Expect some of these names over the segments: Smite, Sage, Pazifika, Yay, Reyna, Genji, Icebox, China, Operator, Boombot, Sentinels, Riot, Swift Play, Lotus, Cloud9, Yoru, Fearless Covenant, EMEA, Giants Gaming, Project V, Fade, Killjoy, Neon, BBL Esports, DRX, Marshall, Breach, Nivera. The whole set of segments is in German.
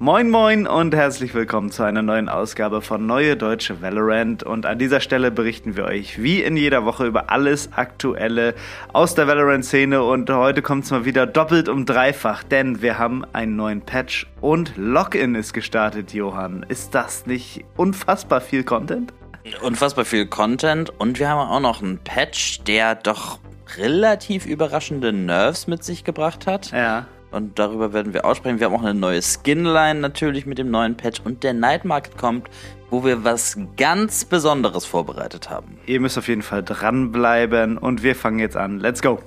Moin Moin und herzlich willkommen zu einer neuen Ausgabe von Neue Deutsche Valorant, und an dieser Stelle berichten wir euch wie in jeder Woche über alles Aktuelle aus der Valorant-Szene, und heute kommt es mal wieder doppelt um dreifach, denn wir haben einen neuen Patch und Login ist gestartet, Johann. Ist das nicht unfassbar viel Content? Unfassbar viel Content, und wir haben auch noch einen Patch, der doch relativ überraschende Nerfs mit sich gebracht hat. Ja. Und darüber werden wir auch sprechen. Wir haben auch eine neue Skinline natürlich mit dem neuen Patch. Und der Night Market kommt, wo wir was ganz Besonderes vorbereitet haben. Ihr müsst auf jeden Fall dranbleiben. Und wir fangen jetzt an. Let's go!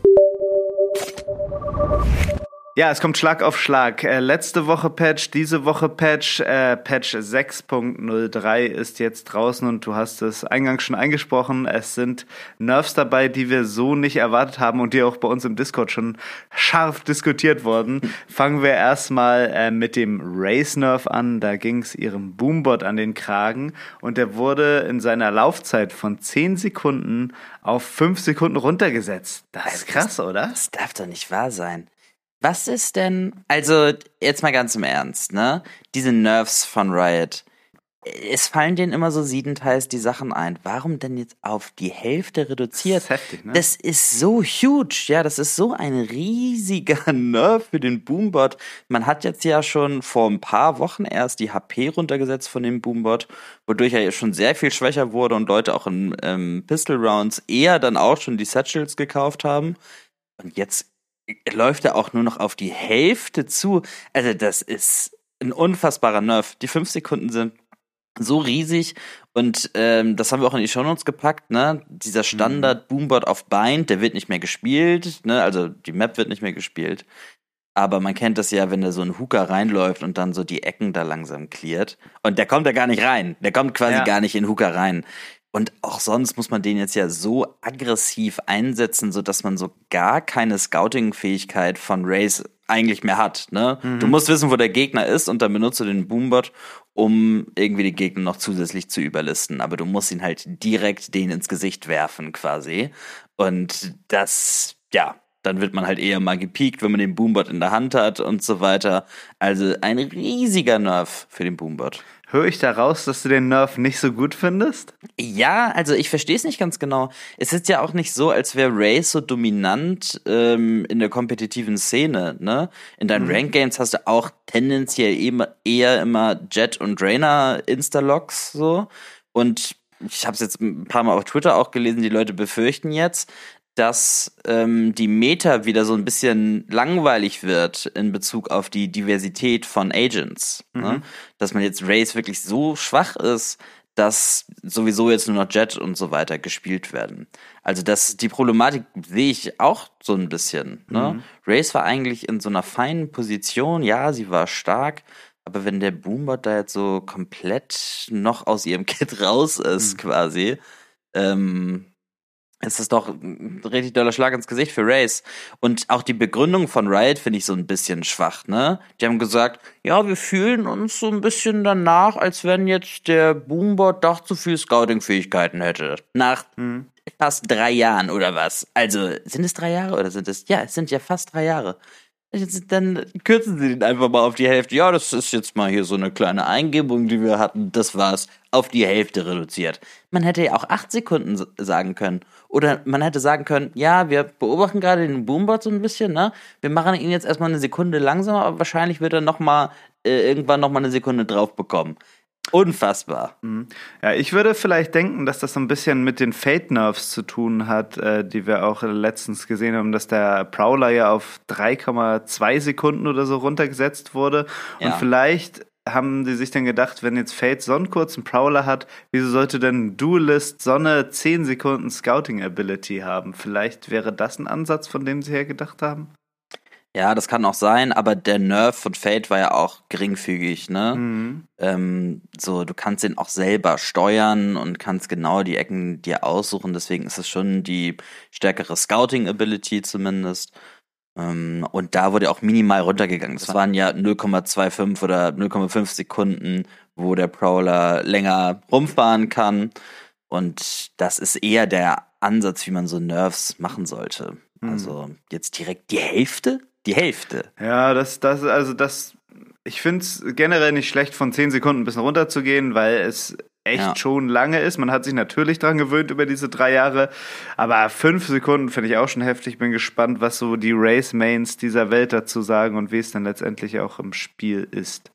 Ja, es kommt Schlag auf Schlag. Letzte Woche Patch, diese Woche Patch. Patch 6.03 ist jetzt draußen, und du hast es eingangs schon eingesprochen. Es sind Nerfs dabei, die wir so nicht erwartet haben und die auch bei uns im Discord schon scharf diskutiert wurden. Fangen wir erstmal mit dem Race-Nerf an. Da ging es ihrem Boombot an den Kragen, und der wurde in seiner Laufzeit von 10 Sekunden auf 5 Sekunden runtergesetzt. Das ist krass, oder? Das darf doch nicht wahr sein. Was ist denn, also jetzt mal ganz im Ernst, ne? Diese Nerfs von Riot, es fallen denen immer so siebenteils die Sachen ein. Warum denn jetzt auf die Hälfte reduziert? Das ist heftig, ne? Das ist so huge, ja, das ist so ein riesiger Nerf für den Boombot. Man hat jetzt ja schon vor ein paar Wochen erst die HP runtergesetzt von dem Boombot, wodurch er schon sehr viel schwächer wurde und Leute auch in Pistol Rounds eher dann auch schon die Satchels gekauft haben. Und jetzt läuft er auch nur noch auf die Hälfte zu. Also das ist ein unfassbarer Nerf. Die 5 Sekunden sind so riesig, und das haben wir auch in die Shownotes gepackt, ne? Dieser Standard-Boombot auf Bind, der wird nicht mehr gespielt, ne? Also die Map wird nicht mehr gespielt. Aber man kennt das ja, wenn da so ein Hooker reinläuft und dann so die Ecken da langsam cleart. Und der kommt da gar nicht rein. Der kommt quasi gar nicht in Hooker rein. Und auch sonst muss man den jetzt ja so aggressiv einsetzen, sodass man so gar keine Scouting-Fähigkeit von Raze eigentlich mehr hat, ne? Mhm. Du musst wissen, wo der Gegner ist, und dann benutzt du den Boombot, um irgendwie die Gegner noch zusätzlich zu überlisten. Aber du musst ihn halt direkt denen ins Gesicht werfen quasi. Und das, ja, dann wird man halt eher mal gepiekt, wenn man den Boombot in der Hand hat und so weiter. Also ein riesiger Nerv für den Boombot. Höre ich daraus, dass du den Nerf nicht so gut findest? Ja, also ich verstehe es nicht ganz genau. Es ist ja auch nicht so, als wäre Race so dominant in der kompetitiven Szene, ne? In deinen Rank-Games hast du auch tendenziell eher immer Jet und Reyna Insta-Logs so. Und ich habe es jetzt ein paar Mal auf Twitter auch gelesen, die Leute befürchten jetzt, dass die Meta wieder so ein bisschen langweilig wird in Bezug auf die Diversität von Agents. Mhm. Ne? Dass man jetzt Raze wirklich so schwach ist, dass sowieso jetzt nur noch Jet und so weiter gespielt werden. Also das, die Problematik sehe ich auch so ein bisschen. Ne? Mhm. Raze war eigentlich in so einer feinen Position, ja, sie war stark, aber wenn der Boombot da jetzt so komplett noch aus ihrem Kit raus ist quasi, es ist doch ein richtig doller Schlag ins Gesicht für Race. Und auch die Begründung von Riot finde ich so ein bisschen schwach, ne? Die haben gesagt, ja, wir fühlen uns so ein bisschen danach, als wenn jetzt der Boombot doch zu viel Scouting-Fähigkeiten hätte. Nach fast 3 Jahren oder was? Also, sind es 3 Jahre oder sind es? Ja, es sind ja fast 3 Jahre. Dann kürzen sie den einfach mal auf die Hälfte. Ja, das ist jetzt mal hier so eine kleine Eingebung, die wir hatten. Das war's. Auf die Hälfte reduziert. Man hätte ja auch 8 Sekunden sagen können. Oder man hätte sagen können, ja, wir beobachten gerade den Boombot so ein bisschen, ne? Wir machen ihn jetzt erstmal eine Sekunde langsamer, aber wahrscheinlich wird er irgendwann noch mal eine Sekunde drauf bekommen. Unfassbar. Ja, ich würde vielleicht denken, dass das so ein bisschen mit den Fade-Nerfs zu tun hat, die wir auch letztens gesehen haben, dass der Prowler ja auf 3,2 Sekunden oder so runtergesetzt wurde. Ja. Und vielleicht haben die sich dann gedacht, wenn jetzt Fade so einen kurzen Prowler hat, wieso sollte denn Duelist so eine 10 Sekunden Scouting-Ability haben? Vielleicht wäre das ein Ansatz, von dem sie her gedacht haben? Ja, das kann auch sein, aber der Nerf von Fade war ja auch geringfügig, ne? Mhm. So, du kannst ihn auch selber steuern und kannst genau die Ecken dir aussuchen, deswegen ist es schon die stärkere Scouting-Ability zumindest. Und da wurde auch minimal runtergegangen. Das waren ja 0,25 oder 0,5 Sekunden, wo der Prowler länger rumfahren kann. Und das ist eher der Ansatz, wie man so Nerfs machen sollte. Also jetzt direkt die Hälfte? Die Hälfte. Ja, das ich finde es generell nicht schlecht, von 10 Sekunden ein bisschen runterzugehen, weil es echt schon lange ist. Man hat sich natürlich dran gewöhnt über diese 3 Jahre, aber 5 Sekunden finde ich auch schon heftig. Bin gespannt, was so die Race-Mains dieser Welt dazu sagen und wie es dann letztendlich auch im Spiel ist.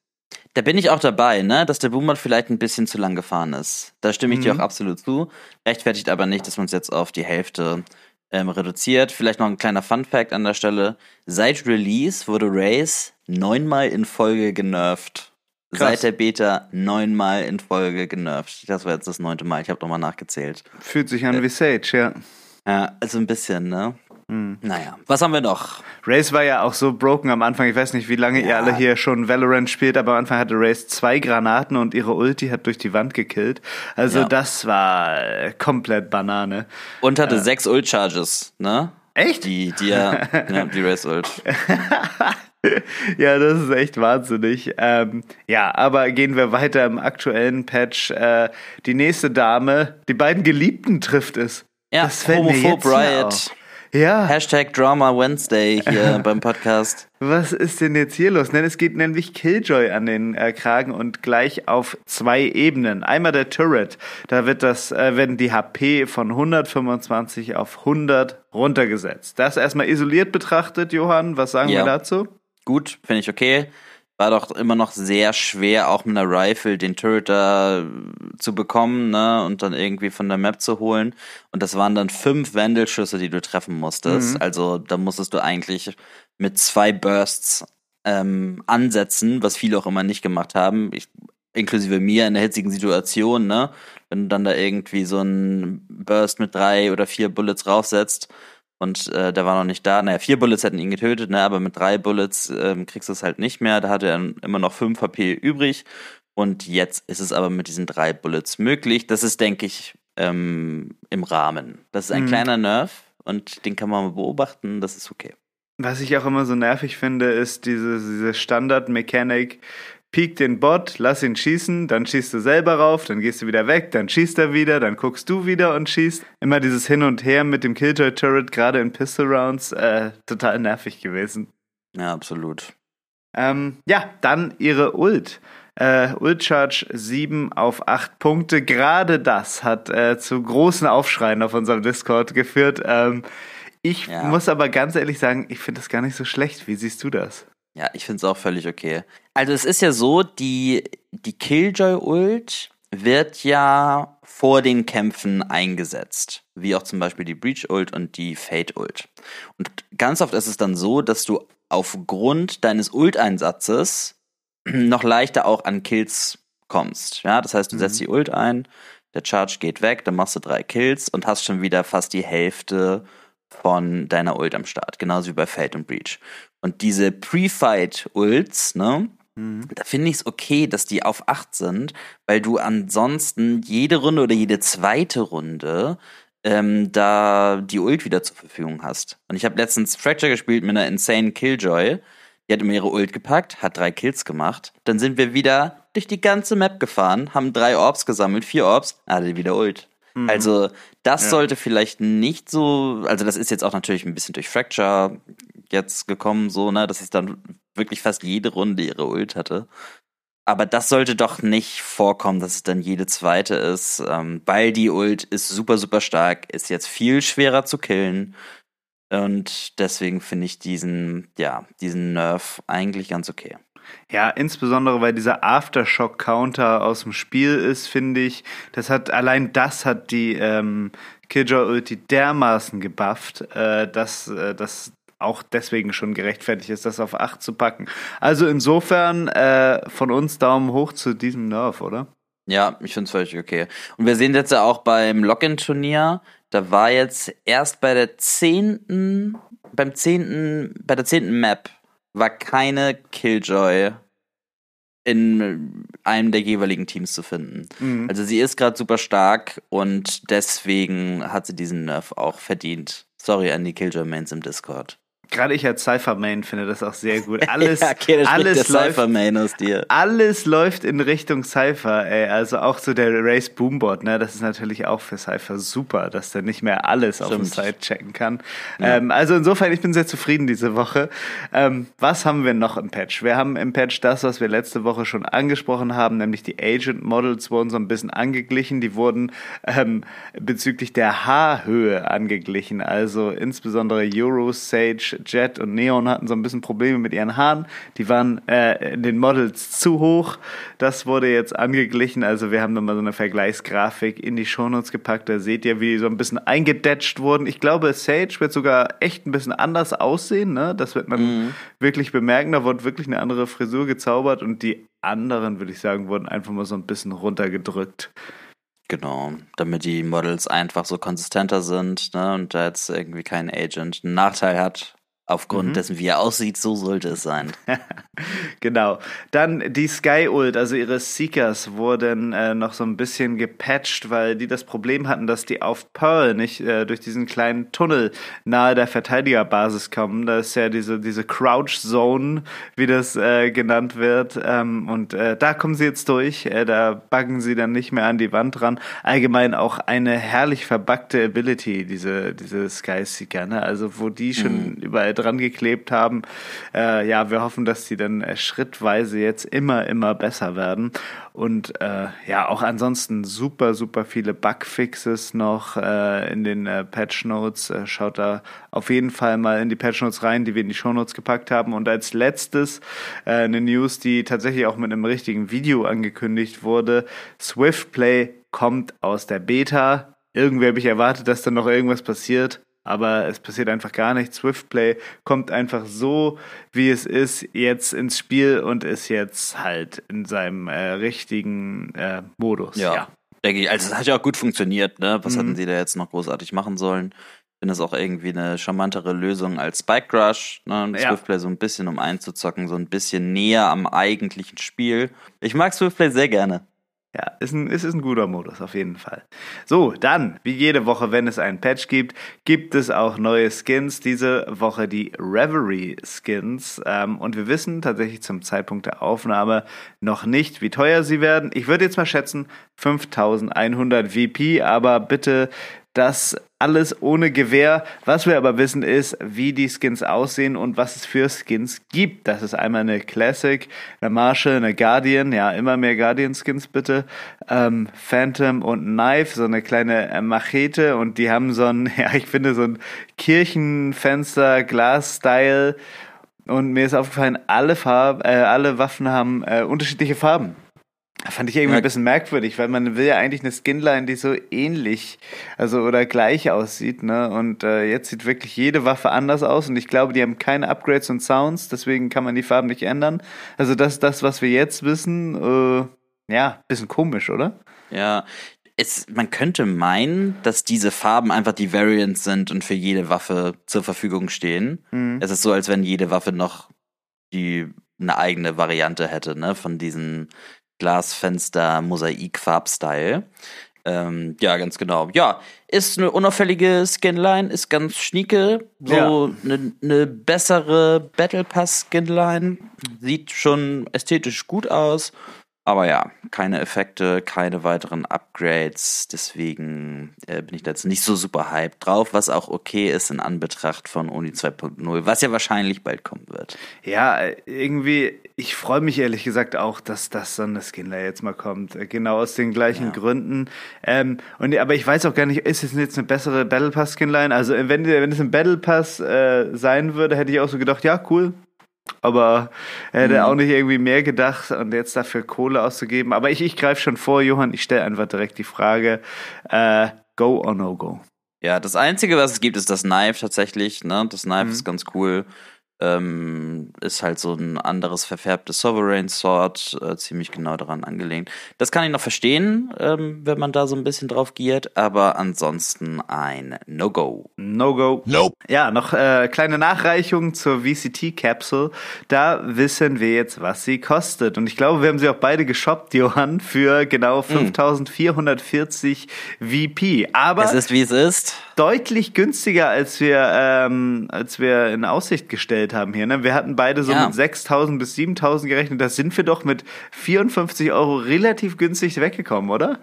Da bin ich auch dabei, ne, dass der Boombot vielleicht ein bisschen zu lang gefahren ist. Da stimme ich dir auch absolut zu. Rechtfertigt aber nicht, dass man es jetzt auf die Hälfte reduziert. Vielleicht noch ein kleiner Fun-Fact an der Stelle. Seit Release wurde Race 9-mal in Folge genervt. Krass. Seit der Beta 9-mal in Folge genervt. Das war jetzt das 9. Mal. Ich habe nochmal nachgezählt. Fühlt sich an wie Sage, ja. Ja, also ein bisschen, ne? Naja, was haben wir noch? Raze war ja auch so broken am Anfang. Ich weiß nicht, wie lange ihr alle hier schon Valorant spielt, aber am Anfang hatte Raze 2 Granaten und ihre Ulti hat durch die Wand gekillt. Also das war komplett Banane. Und hatte 6 Ult-Charges, ne? Echt? Die Raze-Ult. Ja, das ist echt wahnsinnig. Ja, aber gehen wir weiter im aktuellen Patch. Die nächste Dame, die beiden Geliebten trifft es. Ja, das fällt homophob mir jetzt Riot. Ja. Hashtag Drama Wednesday hier beim Podcast. Was ist denn jetzt hier los? Denn es geht nämlich Killjoy an den Kragen und gleich auf 2 Ebenen. Einmal der Turret, da wird werden die HP von 125 auf 100 runtergesetzt. Das erstmal isoliert betrachtet, Johann, was sagen wir dazu? Gut, finde ich okay. War doch immer noch sehr schwer, auch mit einer Rifle den Turret da zu bekommen, ne, und dann irgendwie von der Map zu holen. Und das waren dann 5 Vandal-Schüsse, die du treffen musstest. Also da musstest du eigentlich mit 2 Bursts ansetzen, was viele auch immer nicht gemacht haben. Inklusive mir in der hitzigen Situation, ne, wenn du dann da irgendwie so einen Burst mit 3 oder 4 Bullets raufsetzt. Und der war noch nicht da. Naja, 4 Bullets hätten ihn getötet, ne? Aber mit 3 Bullets kriegst du es halt nicht mehr. Da hatte er immer noch 5 HP übrig. Und jetzt ist es aber mit diesen 3 Bullets möglich. Das ist, denke ich, im Rahmen. Das ist ein kleiner Nerf und den kann man beobachten. Das ist okay. Was ich auch immer so nervig finde, ist diese Standard-Mechanik. Piek den Bot, lass ihn schießen, dann schießt du selber rauf, dann gehst du wieder weg, dann schießt er wieder, dann guckst du wieder und schießt. Immer dieses Hin und Her mit dem Killjoy-Turret, gerade in Pistol-Rounds, total nervig gewesen. Ja, absolut. Ja, dann ihre Ult. Ult-Charge 7 auf 8 Punkte. Gerade das hat zu großen Aufschreien auf unserem Discord geführt. Ich muss aber ganz ehrlich sagen, ich finde das gar nicht so schlecht. Wie siehst du das? Ja, ich find's auch völlig okay. Also es ist ja so, die Killjoy-Ult wird ja vor den Kämpfen eingesetzt. Wie auch zum Beispiel die Breach-Ult und die Fade-Ult. Und ganz oft ist es dann so, dass du aufgrund deines Ult-Einsatzes noch leichter auch an Kills kommst. Ja, das heißt, du setzt die Ult ein, der Charge geht weg, dann machst du 3 Kills und hast schon wieder fast die Hälfte von deiner Ult am Start. Genauso wie bei Fade und Breach. Und diese Pre-Fight-Ults, ne, da finde ich es okay, dass die auf 8 sind, weil du ansonsten jede Runde oder jede zweite Runde da die Ult wieder zur Verfügung hast. Und ich habe letztens Fracture gespielt mit einer insane Killjoy. Die hat immer ihre Ult gepackt, hat 3 Kills gemacht. Dann sind wir wieder durch die ganze Map gefahren, haben 3 Orbs gesammelt, 4 Orbs, hatte wieder Ult. Also das sollte vielleicht nicht so, also das ist jetzt auch natürlich ein bisschen durch Fracture jetzt gekommen, so, ne, dass es dann wirklich fast jede Runde ihre Ult hatte. Aber das sollte doch nicht vorkommen, dass es dann jede zweite ist, weil die Ult ist super, super stark, ist jetzt viel schwerer zu killen. Und deswegen finde ich diesen Nerf eigentlich ganz okay. Ja, insbesondere weil dieser Aftershock-Counter aus dem Spiel ist, finde ich, das hat die Killjoy-Ulti dermaßen gebufft, dass das auch deswegen schon gerechtfertigt ist, das auf 8 zu packen. Also insofern von uns Daumen hoch zu diesem Nerf, oder? Ja, ich finde es völlig okay. Und wir sehen das ja auch beim Lock-In-Turnier. Da war jetzt erst bei der 10. Map war keine Killjoy in einem der jeweiligen Teams zu finden. Also sie ist gerade super stark und deswegen hat sie diesen Nerf auch verdient. Sorry an die Killjoy-Mains im Discord. Gerade ich als Cypher-Main finde das auch sehr gut. Alles, ja, okay, alles der Cypher-Main aus dir. Alles läuft in Richtung Cypher, ey. Also auch so der Race Boombot, ne? Das ist natürlich auch für Cypher super, dass der nicht mehr alles auf dem Side checken kann. Ja. Also insofern, ich bin sehr zufrieden diese Woche. Was haben wir noch im Patch? Wir haben im Patch das, was wir letzte Woche schon angesprochen haben, nämlich die Agent-Models wurden so ein bisschen angeglichen. Die wurden bezüglich der Haarhöhe angeglichen. Also insbesondere Euro, Sage, Jet und Neon hatten so ein bisschen Probleme mit ihren Haaren. Die waren den Models zu hoch. Das wurde jetzt angeglichen. Also wir haben nochmal so eine Vergleichsgrafik in die Shownotes gepackt. Da seht ihr, wie die so ein bisschen eingedetscht wurden. Ich glaube, Sage wird sogar echt ein bisschen anders aussehen, ne? Das wird man wirklich bemerken. Da wurde wirklich eine andere Frisur gezaubert. Und die anderen, würde ich sagen, wurden einfach mal so ein bisschen runtergedrückt. Genau, damit die Models einfach so konsistenter sind, ne? Und da jetzt irgendwie kein Agent einen Nachteil hat. Aufgrund dessen, wie er aussieht, so sollte es sein. Genau. Dann die Sky-Ult, also ihre Seekers, wurden noch so ein bisschen gepatcht, weil die das Problem hatten, dass die auf Pearl nicht durch diesen kleinen Tunnel nahe der Verteidigerbasis kommen. Da ist ja diese Crouch-Zone, wie das genannt wird. Und da kommen sie jetzt durch. Da buggen sie dann nicht mehr an die Wand ran. Allgemein auch eine herrlich verbuggte Ability, diese Sky-Seeker, ne? Also wo die schon überall dran geklebt haben. Ja, wir hoffen, dass die dann schrittweise jetzt immer besser werden. Und ja, auch ansonsten super viele Bugfixes noch in den Patchnotes. Schaut da auf jeden Fall mal in die Patchnotes rein, die wir in die Shownotes gepackt haben. Und als letztes eine News, die tatsächlich auch mit einem richtigen Video angekündigt wurde. Swift Play kommt aus der Beta. Irgendwie habe ich erwartet, dass da noch irgendwas passiert. Aber es passiert einfach gar nichts. Swift Play kommt einfach so, wie es ist, jetzt ins Spiel und ist jetzt halt in seinem richtigen Modus. Ja, denke ich. Also es hat ja auch gut funktioniert, ne? Was hatten sie da jetzt noch großartig machen sollen? Ich finde das auch irgendwie eine charmantere Lösung als Spike Rush, ne? Swift Play so ein bisschen, um einzuzocken, so ein bisschen näher am eigentlichen Spiel. Ich mag Swift Play sehr gerne. Ja, ist ein guter Modus, auf jeden Fall. So, dann, wie jede Woche, wenn es einen Patch gibt, gibt es auch neue Skins. Diese Woche die Reverie-Skins. Und wir wissen tatsächlich zum Zeitpunkt der Aufnahme noch nicht, wie teuer sie werden. Ich würde jetzt mal schätzen, 5.100 VP, aber bitte das alles ohne Gewehr. Was wir aber wissen ist, wie die Skins aussehen und was es für Skins gibt. Das ist einmal eine Classic, eine Marshall, eine Guardian, ja, immer mehr Guardian-Skins bitte, Phantom und Knife, so eine kleine Machete, und die haben so ein, ja, ich finde so ein Kirchenfenster-Glas-Style, und mir ist aufgefallen, alle Waffen haben unterschiedliche Farben. Fand ich irgendwie ein bisschen merkwürdig, weil man will ja eigentlich eine Skinline, die so ähnlich, also oder gleich aussieht, ne? Und jetzt sieht wirklich jede Waffe anders aus, und ich glaube, die haben keine Upgrades und Sounds, deswegen kann man die Farben nicht ändern. Also das, was wir jetzt wissen, ja, bisschen komisch, oder? Ja, man könnte meinen, dass diese Farben einfach die Variants sind und für jede Waffe zur Verfügung stehen. Es ist so, als wenn jede Waffe noch eine eigene Variante hätte, ne? Von diesen Glasfenster-Mosaik-Farbstyle. Ja, ganz genau. Ja, ist eine unauffällige Skinline, ist ganz schnieke. So eine bessere Battle Pass-Skinline. Sieht schon ästhetisch gut aus. Aber ja, keine Effekte, keine weiteren Upgrades. Deswegen bin ich da jetzt nicht so super hyped drauf, was auch okay ist in Anbetracht von Uni 2.0, was ja wahrscheinlich bald kommen wird. Ja, irgendwie, ich freue mich ehrlich gesagt auch, dass das Sonderskinler jetzt mal kommt. Genau aus den gleichen Gründen. Aber ich weiß auch gar nicht, ist es jetzt eine bessere Battle Pass Skinline? Also wenn es ein Battle Pass sein würde, hätte ich auch so gedacht, ja, cool. Aber er hätte auch nicht irgendwie mehr gedacht, und jetzt dafür Kohle auszugeben. Aber ich greife schon vor, Johann, ich stelle einfach direkt die Frage, go or no go? Ja, das Einzige, was es gibt, ist das Knife tatsächlich, ne? Das Knife ist ganz cool. Ist halt so ein anderes verfärbtes Sovereign Sword, ziemlich genau daran angelehnt. Das kann ich noch verstehen, wenn man da so ein bisschen drauf giert, aber ansonsten ein No-Go. No-Go. Nope. Ja, noch kleine Nachreichung zur VCT-Capsule. Da wissen wir jetzt, was sie kostet. Und ich glaube, wir haben sie auch beide geshoppt, Johann, für genau 5.440 VP. Aber es ist, wie es ist. deutlich günstiger, als wir in Aussicht gestellt haben hier. Ne? Wir hatten beide so mit 6.000 bis 7.000 gerechnet. Da sind wir doch mit 54 € relativ günstig weggekommen, oder?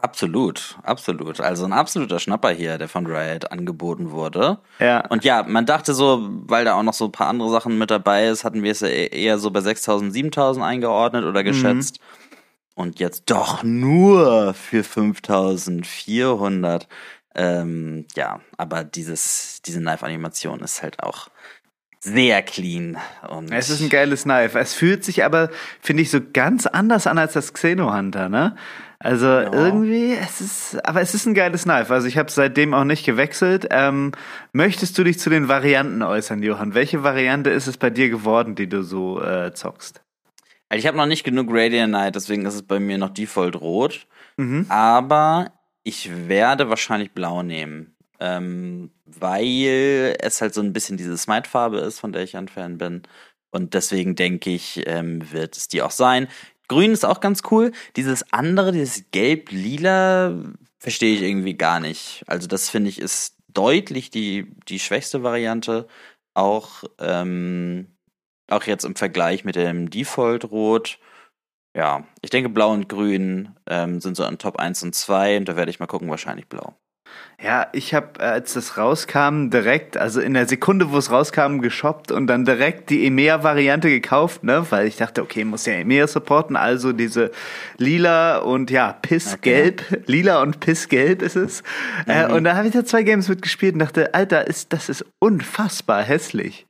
Absolut, absolut. Also ein absoluter Schnapper hier, der von Riot angeboten wurde. Ja. Und ja, man dachte so, weil da auch noch so ein paar andere Sachen mit dabei ist, hatten wir es ja eher so bei 6.000, 7.000 eingeordnet oder geschätzt. Und jetzt doch nur für 5.400. Ja, aber diese Knife-Animation ist halt auch sehr clean. Und es ist ein geiles Knife. Es fühlt sich aber, finde ich, so ganz anders an als das Xenohunter, ne? Also irgendwie, es ist ein geiles Knife. Also ich habe es seitdem auch nicht gewechselt. Möchtest du dich zu den Varianten äußern, Johann? Welche Variante ist es bei dir geworden, die du so zockst? Also ich habe noch nicht genug Radiant Knight, deswegen ist es bei mir noch Default Rot. Aber ich werde wahrscheinlich Blau nehmen, weil es halt so ein bisschen diese Smite-Farbe ist, von der ich ein Fan bin. Und deswegen denke ich, wird es die auch sein. Grün ist auch ganz cool. Dieses andere, dieses Gelb-Lila, verstehe ich irgendwie gar nicht. Also das, finde ich, ist deutlich die schwächste Variante. Auch jetzt im Vergleich mit dem Default-Rot. Ja, ich denke, Blau und Grün sind so an Top 1 und 2. Und da werde ich mal gucken, wahrscheinlich Blau. Ja, ich habe, als das rauskam, direkt, also in der Sekunde, wo es rauskam, geshoppt und dann direkt die EMEA-Variante gekauft, ne, weil ich dachte, okay, muss ja EMEA supporten, also diese lila und pissgelb, lila und pissgelb ist es. Und da habe ich da 2 Games mitgespielt und dachte, Alter, das ist unfassbar hässlich.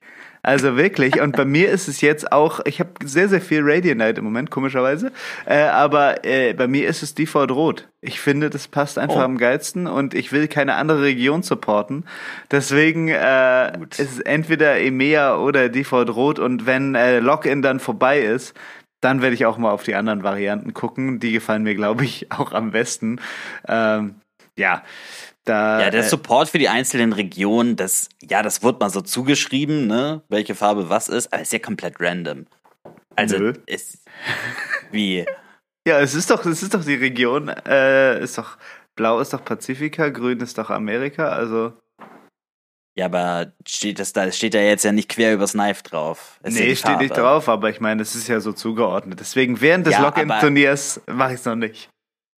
Also wirklich, und bei mir ist es jetzt auch, ich habe sehr, sehr viel Radiant Knight im Moment, komischerweise, aber bei mir ist es Default Rot. Ich finde, das passt einfach am geilsten und ich will keine andere Region supporten. Deswegen ist es entweder EMEA oder Default Rot, und wenn Login dann vorbei ist, dann werde ich auch mal auf die anderen Varianten gucken. Die gefallen mir, glaube ich, auch am besten. Der Support für die einzelnen Regionen, das wird mal so zugeschrieben, ne, welche Farbe was ist, aber ist ja komplett random. Also ist wie. Ja, es ist doch die Region, ist doch Blau, ist doch Pazifika, Grün ist doch Amerika, also. Ja, aber steht da jetzt ja nicht quer übers Knife drauf. Steht nicht drauf, aber ich meine, es ist ja so zugeordnet. Deswegen während des Login-Turniers mache ich es noch nicht.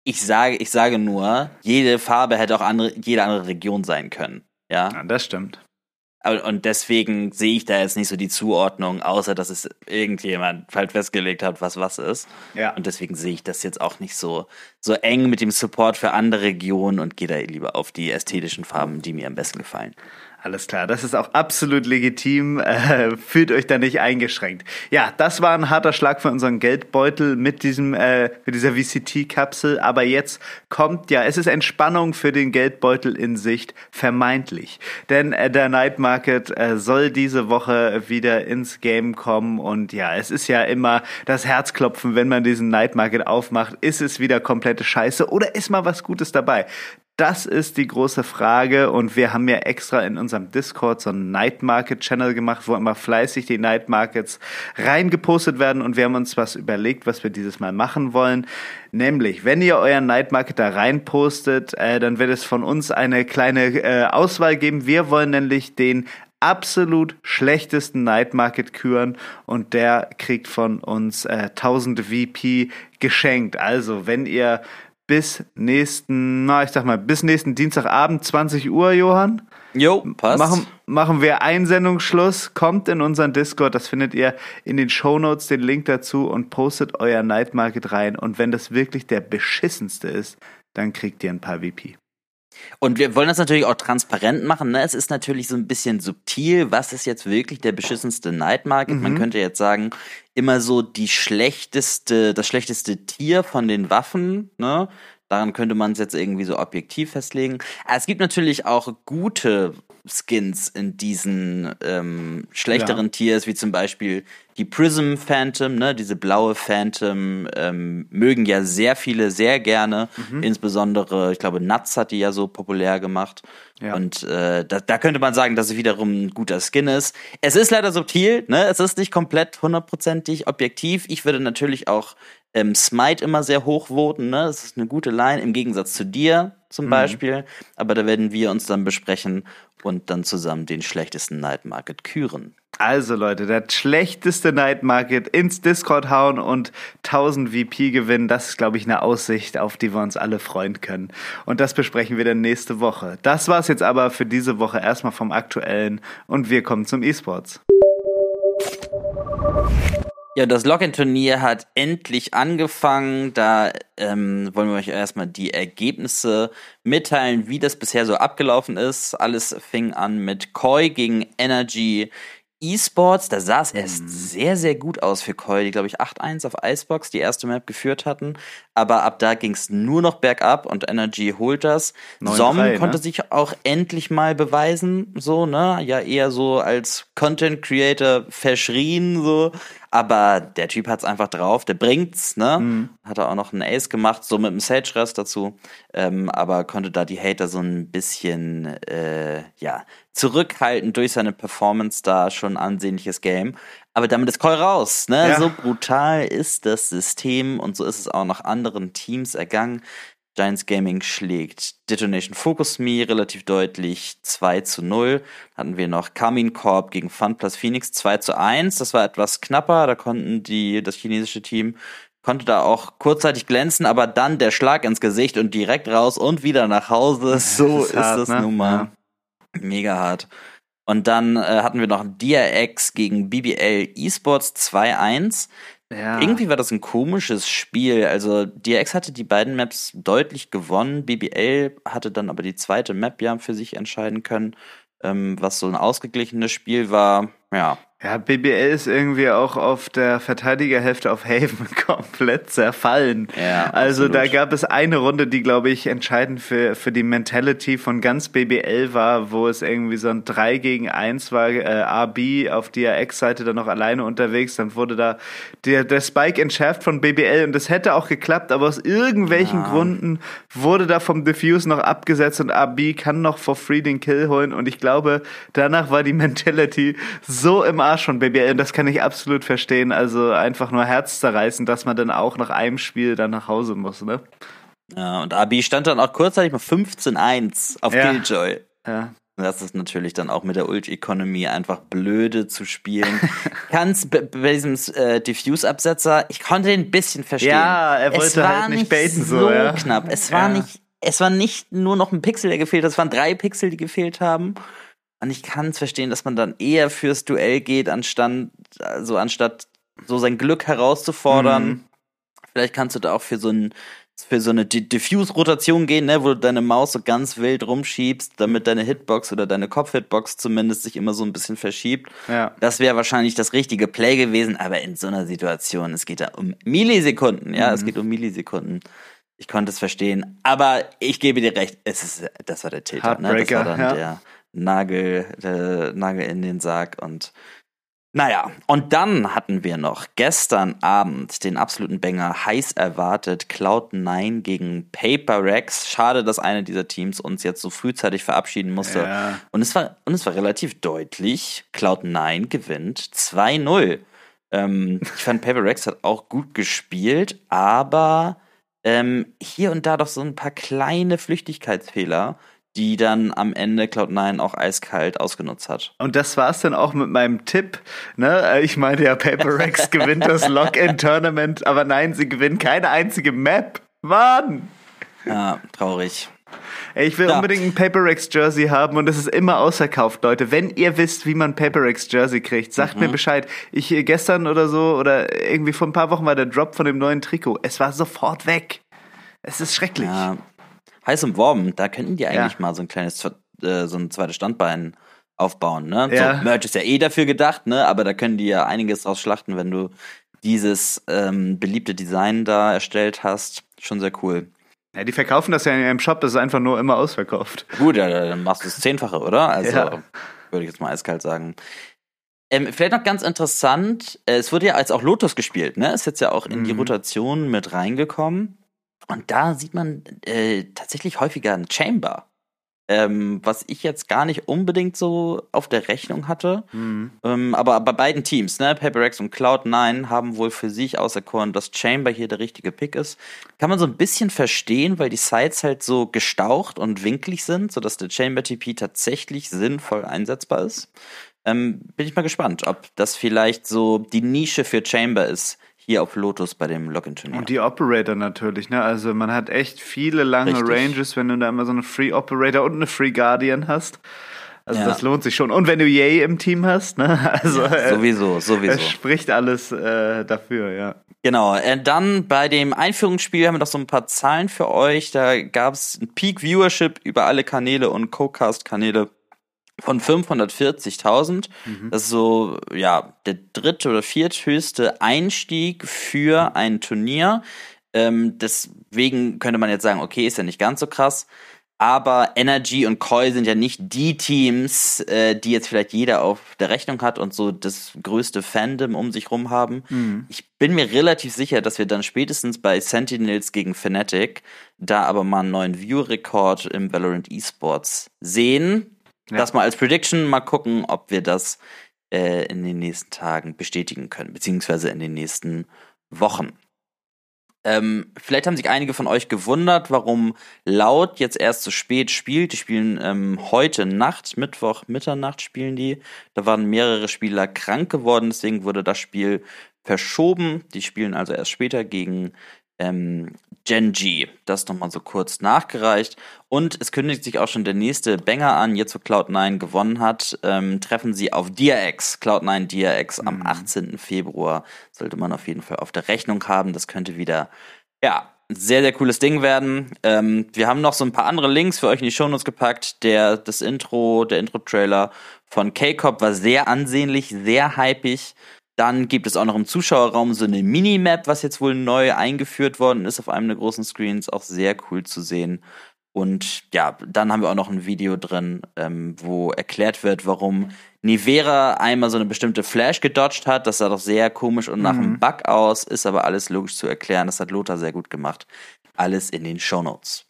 Ich sage nur, jede Farbe hätte auch jede andere Region sein können. Ja, das stimmt. Und deswegen sehe ich da jetzt nicht so die Zuordnung, außer dass es irgendjemand halt festgelegt hat, was ist. Ja. Und deswegen sehe ich das jetzt auch nicht so eng mit dem Support für andere Regionen und gehe da lieber auf die ästhetischen Farben, die mir am besten gefallen. Alles klar, das ist auch absolut legitim. Fühlt euch da nicht eingeschränkt. Ja, das war ein harter Schlag für unseren Geldbeutel mit dieser VCT-Kapsel. Aber jetzt kommt es ist Entspannung für den Geldbeutel in Sicht, vermeintlich. Denn der Night Market soll diese Woche wieder ins Game kommen. Und ja, es ist ja immer das Herzklopfen, wenn man diesen Night Market aufmacht. Ist es wieder komplette Scheiße oder ist mal was Gutes dabei? Das ist die große Frage, und wir haben ja extra in unserem Discord so einen Night Market Channel gemacht, wo immer fleißig die Night Markets reingepostet werden, und wir haben uns was überlegt, was wir dieses Mal machen wollen. Nämlich, wenn ihr euren Night Market da reinpostet, dann wird es von uns eine kleine Auswahl geben. Wir wollen nämlich den absolut schlechtesten Night Market küren, und der kriegt von uns 1000 VP geschenkt. Also, wenn ihr bis nächsten Dienstagabend, 20 Uhr, Johann. Jo, passt. Machen wir Einsendungsschluss. Kommt in unseren Discord, das findet ihr in den Shownotes, den Link dazu, und postet euer Night Market rein. Und wenn das wirklich der beschissenste ist, dann kriegt ihr ein paar VP. Und wir wollen das natürlich auch transparent machen, ne? Es ist natürlich so ein bisschen subtil, was ist jetzt wirklich der beschissenste Night Market? Man könnte jetzt sagen, immer so das schlechteste Tier von den Waffen, ne? Daran könnte man es jetzt irgendwie so objektiv festlegen. Aber es gibt natürlich auch gute Skins in diesen schlechteren Tiers, wie zum Beispiel die Prism Phantom, ne? Diese blaue Phantom mögen ja sehr viele sehr gerne. Insbesondere, ich glaube, Nuts hat die ja so populär gemacht. Ja. Und da könnte man sagen, dass es wiederum ein guter Skin ist. Es ist leider subtil, ne? Es ist nicht komplett hundertprozentig objektiv. Ich würde natürlich auch Smite immer sehr hoch voten, ne? Das ist eine gute Line, im Gegensatz zu dir zum Beispiel. Aber da werden wir uns dann besprechen und dann zusammen den schlechtesten Night Market küren. Also Leute, der schlechteste Night Market ins Discord hauen und 1000 VP gewinnen, das ist, glaube ich, eine Aussicht, auf die wir uns alle freuen können. Und das besprechen wir dann nächste Woche. Das war's jetzt aber für diese Woche erstmal vom Aktuellen und wir kommen zum E-Sports. Ja, das Login-Turnier hat endlich angefangen. Da wollen wir euch erstmal die Ergebnisse mitteilen, wie das bisher so abgelaufen ist. Alles fing an mit Koi gegen Energy Esports. Da sah es erst sehr, sehr gut aus für Koi, die, glaube ich, 8-1 auf Icebox die erste Map geführt hatten. Aber ab da ging es nur noch bergab und Energy holt das. Som konnte sich auch endlich mal beweisen, so, ne? Ja, eher so als Content-Creator verschrien, so. Aber der Typ hat's einfach drauf, der bringt's, ne? Hat er auch noch einen Ace gemacht, so mit dem Sage-Rest dazu. Aber konnte da die Hater so ein bisschen, zurückhalten durch seine Performance, da schon ein ansehnliches Game. Aber damit ist Koi raus, ne? Ja. So brutal ist das System und so ist es auch noch anderen Teams ergangen. Giants Gaming schlägt Detonation Focus Me relativ deutlich 2-0. Hatten wir noch Kamin Corp gegen FunPlus Phoenix 2-1. Das war etwas knapper. Da konnten das chinesische Team da auch kurzzeitig glänzen, aber dann der Schlag ins Gesicht und direkt raus und wieder nach Hause. So das ist hart, das, ne? Nun mal. Ja. Mega hart. Und dann hatten wir noch DRX gegen BBL Esports 2-1. Ja. Irgendwie war das ein komisches Spiel. Also DRX hatte die beiden Maps deutlich gewonnen. BBL hatte dann aber die zweite Map ja für sich entscheiden können, was so ein ausgeglichenes Spiel war. Ja, BBL ist irgendwie auch auf der Verteidigerhälfte auf Haven komplett zerfallen. Ja, also da gab es eine Runde, die, glaube ich, entscheidend für die Mentality von ganz BBL war, wo es irgendwie so ein 3-1 war, RB auf DRX-Seite dann noch alleine unterwegs. Dann wurde da der Spike entschärft von BBL und das hätte auch geklappt, aber aus irgendwelchen Gründen wurde da vom Diffuse noch abgesetzt und RB kann noch for free den Kill holen und ich glaube, danach war die Mentality so im Arsch von BBL und das kann ich absolut verstehen. Also einfach nur herzzerreißend, dass man dann auch nach einem Spiel dann nach Hause muss, ne? Ja, und Abi stand dann auch kurzzeitig mal 15-1 auf Killjoy. Ja. Das ist natürlich dann auch mit der Ult-Economy einfach blöde zu spielen. Ganz bei diesem Diffuse-Absetzer, ich konnte ihn ein bisschen verstehen. Ja, er wollte halt nicht baiten so, ja. Knapp. Es war nicht nur noch ein Pixel, der gefehlt hat, es waren 3 Pixel, die gefehlt haben. Und ich kann es verstehen, dass man dann eher fürs Duell geht, anstatt so sein Glück herauszufordern. Vielleicht kannst du da auch für so eine Diffuse-Rotation gehen, ne, wo du deine Maus so ganz wild rumschiebst, damit deine Hitbox oder deine Kopf-Hitbox zumindest sich immer so ein bisschen verschiebt. Ja. Das wäre wahrscheinlich das richtige Play gewesen, aber in so einer Situation, es geht da um Millisekunden, Ich konnte es verstehen, aber ich gebe dir recht, das war der Tilter, ne? Das war dann der Nagel in den Sarg und naja. Und dann hatten wir noch gestern Abend den absoluten Banger, heiß erwartet, Cloud9 gegen Paper Rex. Schade, dass einer dieser Teams uns jetzt so frühzeitig verabschieden musste. Ja. Und es war relativ deutlich, Cloud9 gewinnt 2-0. Ich fand, Paper Rex hat auch gut gespielt, aber hier und da doch so ein paar kleine Flüchtigkeitsfehler, die dann am Ende Cloud9 auch eiskalt ausgenutzt hat. Und das war's dann auch mit meinem Tipp, ne? Ich meine ja, Paper Rex gewinnt das Lock-in-Tournament, aber nein, sie gewinnt keine einzige Map. Mann! Ja, traurig. Ey, ich will unbedingt ein Paper Rex Jersey haben und es ist immer ausverkauft, Leute. Wenn ihr wisst, wie man Paper Rex Jersey kriegt, sagt mir Bescheid. Ich gestern oder so oder irgendwie vor ein paar Wochen war der Drop von dem neuen Trikot. Es war sofort weg. Es ist schrecklich. Ja. Heiß umworben, da könnten die eigentlich mal so ein kleines, so ein zweites Standbein aufbauen, ne? Ja. So, Merch ist ja eh dafür gedacht, ne? Aber da können die ja einiges draus schlachten, wenn du dieses beliebte Design da erstellt hast. Schon sehr cool. Ja, die verkaufen das ja in ihrem Shop, das ist einfach nur immer ausverkauft. Gut, ja, dann machst du das 10-fache, oder? Also, würde ich jetzt mal eiskalt sagen. Vielleicht noch ganz interessant, es wurde ja als auch Lotus gespielt, ne? Ist jetzt ja auch in die Rotation mit reingekommen. Und da sieht man tatsächlich häufiger einen Chamber. Was ich jetzt gar nicht unbedingt so auf der Rechnung hatte. Mhm. Aber bei beiden Teams, ne, Paper Rex und Cloud9, haben wohl für sich auserkoren, dass Chamber hier der richtige Pick ist. Kann man so ein bisschen verstehen, weil die Sides halt so gestaucht und winklig sind, sodass der Chamber-TP tatsächlich sinnvoll einsetzbar ist. Bin ich mal gespannt, ob das vielleicht so die Nische für Chamber ist, hier auf Lotus bei dem Login-Turnier. Und die Operator natürlich, ne? Also man hat echt viele lange Richtig. Ranges, wenn du da immer so eine Free Operator und eine Free Guardian hast. Also ja. Das lohnt sich schon. Und wenn du Yay im Team hast, ne? Also ja, sowieso. Es spricht alles dafür, ja. Genau, dann bei dem Einführungsspiel haben wir noch so ein paar Zahlen für euch. Da gab es ein Peak-Viewership über alle Kanäle und Co-Cast-Kanäle von 540.000, das ist so, ja, der dritte oder vierthöchste Einstieg für ein Turnier. Deswegen könnte man jetzt sagen, okay, ist ja nicht ganz so krass. Aber Energy und Koi sind ja nicht die Teams, die jetzt vielleicht jeder auf der Rechnung hat und so das größte Fandom um sich rum haben. Mhm. Ich bin mir relativ sicher, dass wir dann spätestens bei Sentinels gegen Fnatic da aber mal einen neuen View-Rekord im Valorant eSports sehen. Ja. Das mal als Prediction, mal gucken, ob wir das in den nächsten Tagen bestätigen können, beziehungsweise in den nächsten Wochen. Vielleicht haben sich einige von euch gewundert, warum Loud jetzt erst so spät spielt. Die spielen heute Nacht, Mittwoch, Mitternacht spielen die. Da waren mehrere Spieler krank geworden, deswegen wurde das Spiel verschoben. Die spielen also erst später gegen Genji, das nochmal so kurz nachgereicht. Und es kündigt sich auch schon der nächste Banger an, jetzt wo Cloud9 gewonnen hat, treffen sie auf DRX, Cloud9 DRX am 18. Februar. Sollte man auf jeden Fall auf der Rechnung haben. Das könnte wieder, ja, sehr, sehr cooles Ding werden. Wir haben noch so ein paar andere Links für euch in die Shownotes gepackt. Der Intro-Trailer von K-Cop war sehr ansehnlich, sehr hypig. Dann gibt es auch noch im Zuschauerraum so eine Minimap, was jetzt wohl neu eingeführt worden ist auf einem der großen Screens. Auch sehr cool zu sehen. Und ja, dann haben wir auch noch ein Video drin, wo erklärt wird, warum Nivera einmal so eine bestimmte Flash gedodged hat. Das sah doch sehr komisch und nach einem Bug aus. Ist aber alles logisch zu erklären. Das hat Lothar sehr gut gemacht. Alles in den Shownotes.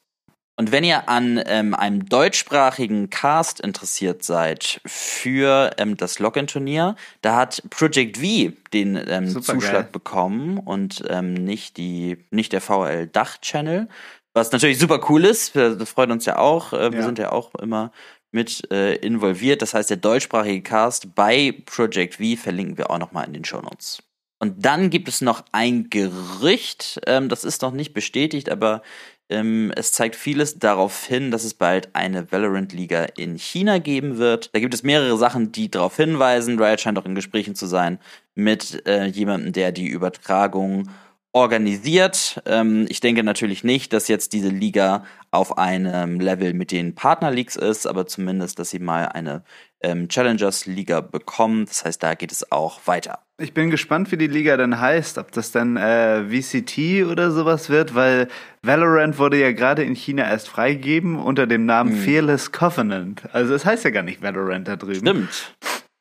Und wenn ihr an einem deutschsprachigen Cast interessiert seid für das Login-Turnier, da hat Project V den Zuschlag bekommen und nicht der VL-Dach-Channel, was natürlich super cool ist, das freut uns ja auch, wir sind ja auch immer mit involviert, das heißt der deutschsprachige Cast bei Project V verlinken wir auch nochmal in den Shownotes. Und dann gibt es noch ein Gerücht, das ist noch nicht bestätigt, aber es zeigt vieles darauf hin, dass es bald eine Valorant-Liga in China geben wird. Da gibt es mehrere Sachen, die darauf hinweisen. Riot scheint auch in Gesprächen zu sein mit jemandem, der die Übertragung organisiert. Ich denke natürlich nicht, dass jetzt diese Liga auf einem Level mit den Partner-Leagues ist, aber zumindest, dass sie mal eine Challengers-Liga bekommen. Das heißt, da geht es auch weiter. Ich bin gespannt, wie die Liga dann heißt, ob das dann VCT oder sowas wird, weil Valorant wurde ja gerade in China erst freigegeben unter dem Namen Fearless Covenant. Also es heißt ja gar nicht Valorant da drüben. Stimmt.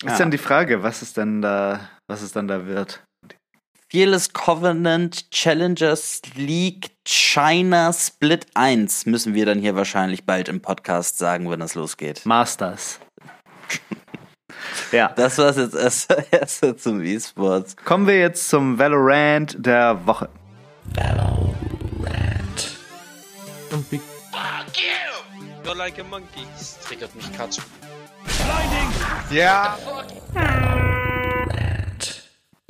Ist dann die Frage, was es dann da wird. Fearless Covenant Challengers League China Split 1 müssen wir dann hier wahrscheinlich bald im Podcast sagen, wenn das losgeht. Masters. Ja. Das war's jetzt erst zum E-Sports. Kommen wir jetzt zum Valorant der Woche. Valorant. Fuck you! You're like a monkey. Das triggert mich Katsch. Blinding! Ja!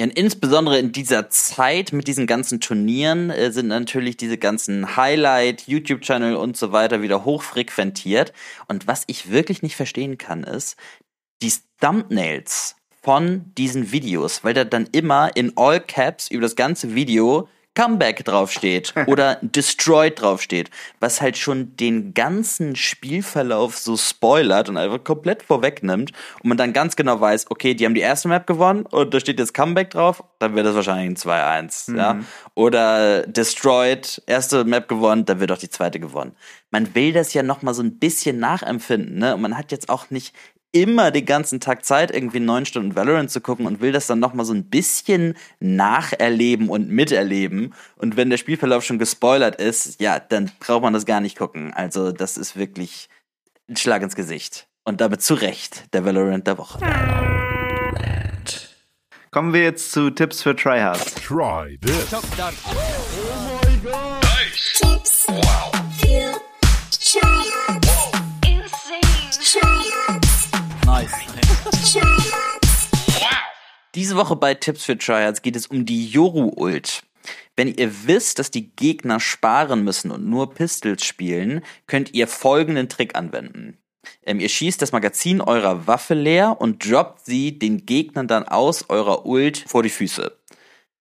Ja, und insbesondere in dieser Zeit mit diesen ganzen Turnieren sind natürlich diese ganzen Highlight, YouTube-Channel und so weiter wieder hochfrequentiert. Und was ich wirklich nicht verstehen kann, ist die Thumbnails von diesen Videos, weil da dann immer in All Caps über das ganze Video Comeback draufsteht oder Destroyed draufsteht, was halt schon den ganzen Spielverlauf so spoilert und einfach komplett vorwegnimmt und man dann ganz genau weiß, okay, die haben die erste Map gewonnen und da steht jetzt Comeback drauf, dann wird das wahrscheinlich ein 2-1, ja. Oder Destroyed, erste Map gewonnen, dann wird auch die zweite gewonnen. Man will das ja nochmal so ein bisschen nachempfinden, ne? Und man hat jetzt auch nicht immer den ganzen Tag Zeit, irgendwie 9 Stunden Valorant zu gucken und will das dann nochmal so ein bisschen nacherleben und miterleben. Und wenn der Spielverlauf schon gespoilert ist, ja, dann braucht man das gar nicht gucken. Also das ist wirklich Ein Schlag ins Gesicht. Und damit zu Recht der Valorant der Woche. Kommen wir jetzt zu Tipps für Tryhards. Try this. Top done. Oh mein Gott. Nice. Tipps. Wow. Für Tryhards. Wow. Insane. Tryhards. Nice. Tryhards. Wow. Diese Woche bei Tipps für Tryhards geht es um die Yoru-Ult. Wenn ihr wisst, dass die Gegner sparen müssen und nur Pistols spielen, könnt ihr folgenden Trick anwenden. Ihr schießt das Magazin eurer Waffe leer und droppt sie den Gegnern dann aus eurer Ult vor die Füße.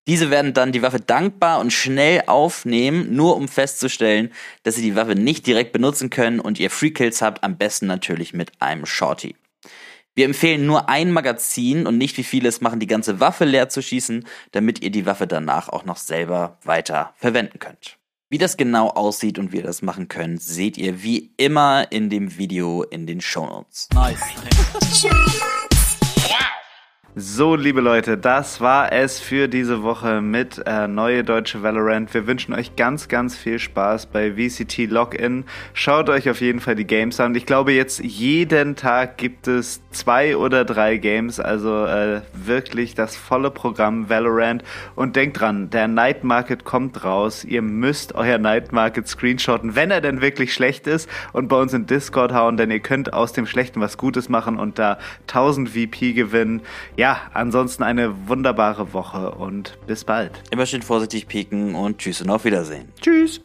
Diese werden dann die Waffe dankbar und schnell aufnehmen, nur um festzustellen, dass sie die Waffe nicht direkt benutzen können und ihr Free Kills habt, am besten natürlich mit einem Shorty. Wir empfehlen nur ein Magazin und nicht wie viele es machen, die ganze Waffe leer zu schießen, damit ihr die Waffe danach auch noch selber weiter verwenden könnt. Wie das genau aussieht und wie ihr das machen könnt, seht ihr wie immer in dem Video in den Shownotes. Nice. So, liebe Leute, das war es für diese Woche mit Neue Deutsche Valorant. Wir wünschen euch ganz, ganz viel Spaß bei VCT Login. Schaut euch auf jeden Fall die Games an. Ich glaube, jetzt jeden Tag gibt es 2 oder 3 Games. Also wirklich das volle Programm Valorant. Und denkt dran, der Night Market kommt raus. Ihr müsst euer Night Market screenshotten, wenn er denn wirklich schlecht ist. Und bei uns in Discord hauen, denn ihr könnt aus dem Schlechten was Gutes machen und da 1000 VP gewinnen. Ja, ansonsten eine wunderbare Woche und bis bald. Immer schön vorsichtig pieken und tschüss und auf Wiedersehen. Tschüss.